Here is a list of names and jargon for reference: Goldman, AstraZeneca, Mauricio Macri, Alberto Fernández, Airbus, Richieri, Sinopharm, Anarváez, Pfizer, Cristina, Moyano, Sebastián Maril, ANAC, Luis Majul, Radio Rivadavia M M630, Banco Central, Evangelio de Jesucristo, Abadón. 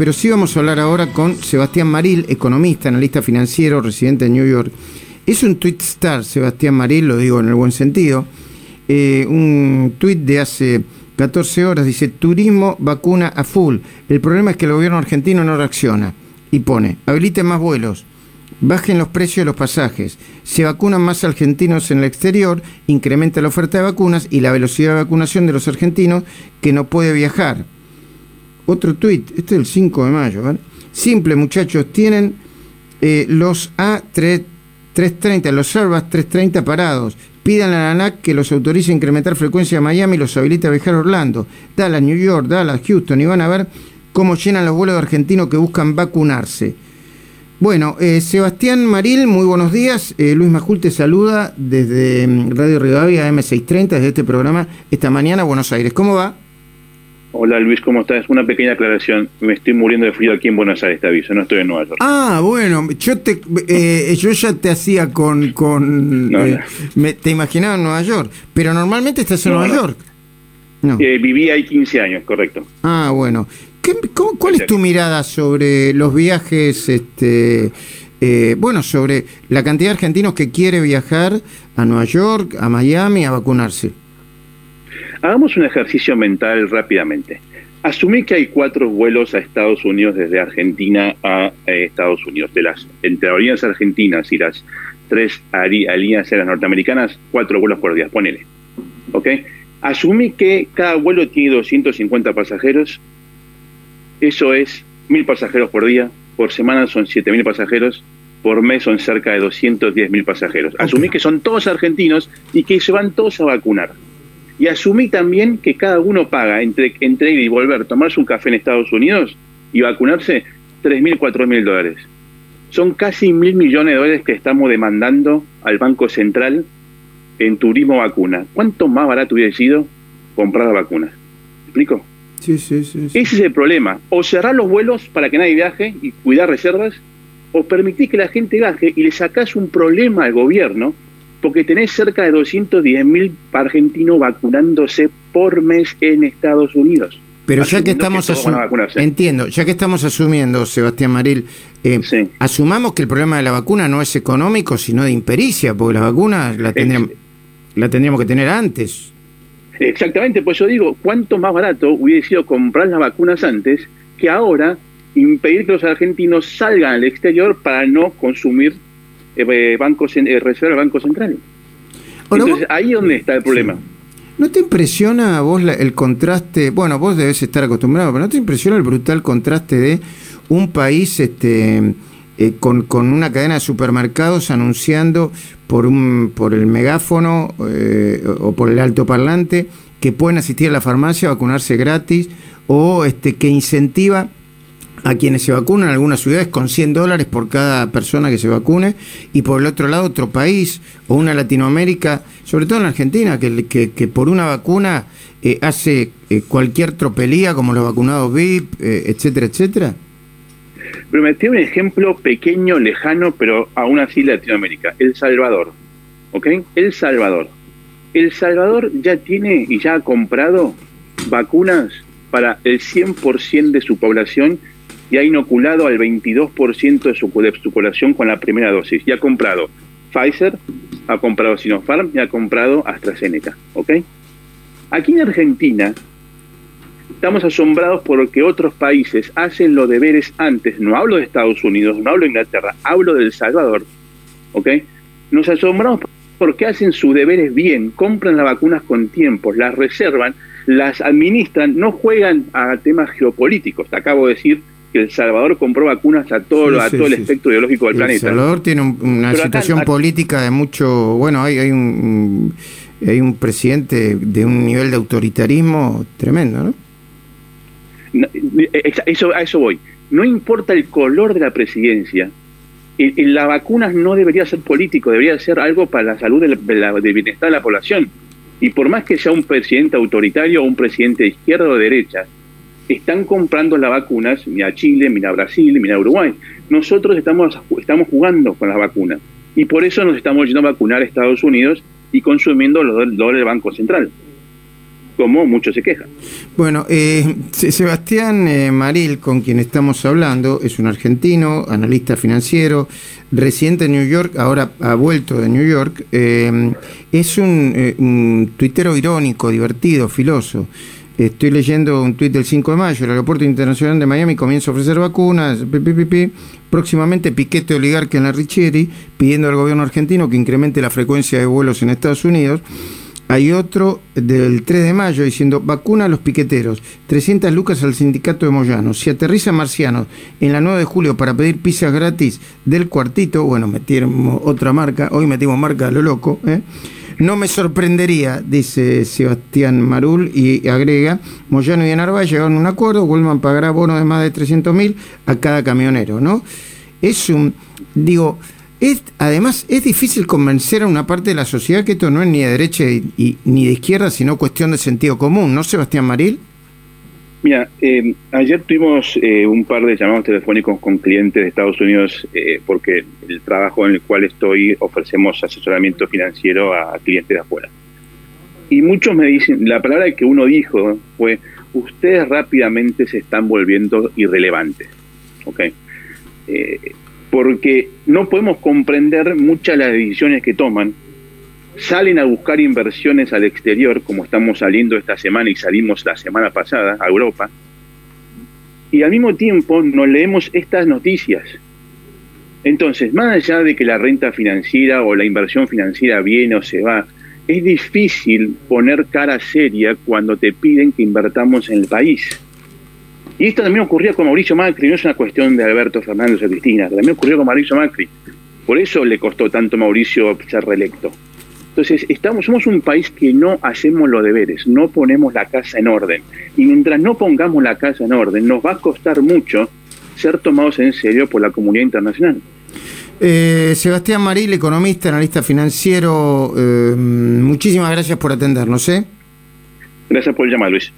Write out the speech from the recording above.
Pero sí vamos a hablar ahora con Sebastián Maril, economista, analista financiero, residente de New York. Es un tweet star, Sebastián Maril, lo digo en el buen sentido. Un tweet de hace 14 horas dice: turismo, vacuna a full. El problema es que el gobierno argentino no reacciona. Y pone: habiliten más vuelos, bajen los precios de los pasajes, se vacunan más argentinos en el exterior, incrementa la oferta de vacunas y la velocidad de vacunación de los argentinos que no puede viajar. Otro tuit, este es el 5 de mayo, ¿vale? Simple, muchachos, tienen los A330, los Airbus 330 parados. Pidan a la ANAC que los autorice a incrementar frecuencia a Miami y los habilite a viajar a Orlando, Dallas, New York, Dallas, Houston, y van a ver cómo llenan los vuelos de argentinos que buscan vacunarse. Bueno, Sebastián Maril, muy buenos días. Luis Majul te saluda desde Radio Rivadavia M630, desde este programa esta mañana, Buenos Aires. ¿Cómo va? Hola Luis, ¿cómo estás? Una pequeña aclaración, me estoy muriendo de frío aquí en Buenos Aires, te aviso, no estoy en Nueva York. Ah, bueno, yo ya te hacía te imaginaba en Nueva York, pero normalmente estás en Nueva York. No. Viví ahí 15 años, correcto. Ah, bueno. ¿Cuál es tu mirada sobre los viajes, sobre la cantidad de argentinos que quiere viajar a Nueva York, a Miami, a vacunarse? Hagamos un ejercicio mental rápidamente. Asumí que hay 4 vuelos a Estados Unidos desde Argentina a Estados Unidos. De las entre aerolíneas argentinas y las 3 aerolíneas norteamericanas, 4 vuelos por día, ponele. ¿Ok? Asumí que cada vuelo tiene 250 pasajeros. Eso es 1.000 pasajeros por día. Por semana son 7.000 pasajeros. Por mes son cerca de 210.000 pasajeros. Asumí que son todos argentinos y que se van todos a vacunar. Y asumí también que cada uno paga entre ir y volver, tomarse un café en Estados Unidos y vacunarse $3.000, $4.000. Son casi $1.000 millones que estamos demandando al Banco Central en turismo vacuna. ¿Cuánto más barato hubiera sido comprar las vacunas? ¿Me explico? Sí. Ese es el problema. O cerrar los vuelos para que nadie viaje y cuidar reservas, o permitir que la gente viaje y le sacás un problema al gobierno, porque tenés cerca de 210.000 argentinos vacunándose por mes en Estados Unidos. Pero ya que estamos asumiendo, Sebastián Maril, asumamos que el problema de la vacuna no es económico, sino de impericia, porque la vacuna la tendríamos que tener antes. Exactamente, por eso digo, ¿cuánto más barato hubiera sido comprar las vacunas antes que ahora impedir que los argentinos salgan al exterior para no consumir reserva del Banco Central? Ahora, entonces, ahí es donde está el problema. ¿No te impresiona a vos el contraste? Bueno, vos debes estar acostumbrado, pero ¿no te impresiona el brutal contraste de un país con una cadena de supermercados anunciando por el megáfono o por el altoparlante que pueden asistir a la farmacia a vacunarse gratis, o que incentiva a quienes se vacunan en algunas ciudades con $100 por cada persona que se vacune, y por el otro lado otro país o una Latinoamérica, sobre todo en la Argentina, que por una vacuna hace cualquier tropelía, como los vacunados VIP, etcétera, etcétera? Pero me metí un ejemplo pequeño, lejano, pero aún así Latinoamérica. El Salvador, ¿ok? El Salvador ya tiene y ya ha comprado vacunas para el 100% de su población, y ha inoculado al 22% de su población con la primera dosis. Y ha comprado Pfizer, ha comprado Sinopharm y ha comprado AstraZeneca. ¿Ok? Aquí en Argentina estamos asombrados porque otros países hacen los deberes antes. No hablo de Estados Unidos, no hablo de Inglaterra, hablo del Salvador. ¿Ok? Nos asombramos porque hacen sus deberes bien, compran las vacunas con tiempo, las reservan, las administran, no juegan a temas geopolíticos. Te acabo de decir que El Salvador compró vacunas a todo el espectro ideológico del planeta. El Salvador tiene una situación política de mucho... Bueno, hay un presidente de un nivel de autoritarismo tremendo, ¿no? A eso voy. No importa el color de la presidencia, las vacunas no debería ser político, debería ser algo para la salud del bienestar de la población. Y por más que sea un presidente autoritario o un presidente de izquierda o de derecha, están comprando las vacunas, mira Chile, mira Brasil, mira Uruguay. Nosotros estamos jugando con las vacunas. Y por eso nos estamos yendo a vacunar a Estados Unidos y consumiendo los dólares del Banco Central. como muchos se quejan. Bueno, Sebastián Maril, con quien estamos hablando, es un argentino, analista financiero, residente en New York, ahora ha vuelto de New York. Es un tuitero irónico, divertido, filoso. Estoy leyendo un tuit del 5 de mayo, el aeropuerto internacional de Miami comienza a ofrecer vacunas, próximamente piquete oligarca en la Richieri, pidiendo al gobierno argentino que incremente la frecuencia de vuelos en Estados Unidos. Hay otro del 3 de mayo diciendo, vacuna a los piqueteros, 300 lucas al sindicato de Moyano. Si aterrizan marcianos en la 9 de julio para pedir pizzas gratis del cuartito, bueno, metimos otra marca, hoy metimos marca a lo loco, ¿eh? No me sorprendería, dice Sebastián Maril, y agrega, Moyano y Anarváez llegaron a un acuerdo, Goldman pagará bonos de más de 300.000 a cada camionero, ¿no? Es un, digo, es, además es difícil convencer a una parte de la sociedad que esto no es ni de derecha ni de izquierda, sino cuestión de sentido común, ¿no, Sebastián Maril? Mira, ayer tuvimos un par de llamados telefónicos con clientes de Estados Unidos porque el trabajo en el cual estoy ofrecemos asesoramiento financiero a clientes de afuera. Y muchos me dicen, la palabra que uno dijo fue, ustedes rápidamente se están volviendo irrelevantes, ¿ok? Porque no podemos comprender muchas de las decisiones que toman. Salen a buscar inversiones al exterior, como estamos saliendo esta semana y salimos la semana pasada a Europa, y al mismo tiempo nos leemos estas noticias. Entonces, más allá de que la renta financiera o la inversión financiera viene o se va, es difícil poner cara seria cuando te piden que invertamos en el país. Y esto también ocurría con Mauricio Macri, no es una cuestión de Alberto Fernández o Cristina, también ocurrió con Mauricio Macri. Por eso le costó tanto a Mauricio ser reelecto. Entonces, somos un país que no hacemos los deberes, no ponemos la casa en orden. Y mientras no pongamos la casa en orden, nos va a costar mucho ser tomados en serio por la comunidad internacional. Sebastián Maril, economista, analista financiero, muchísimas gracias por atendernos. Gracias por el llamado, Luis.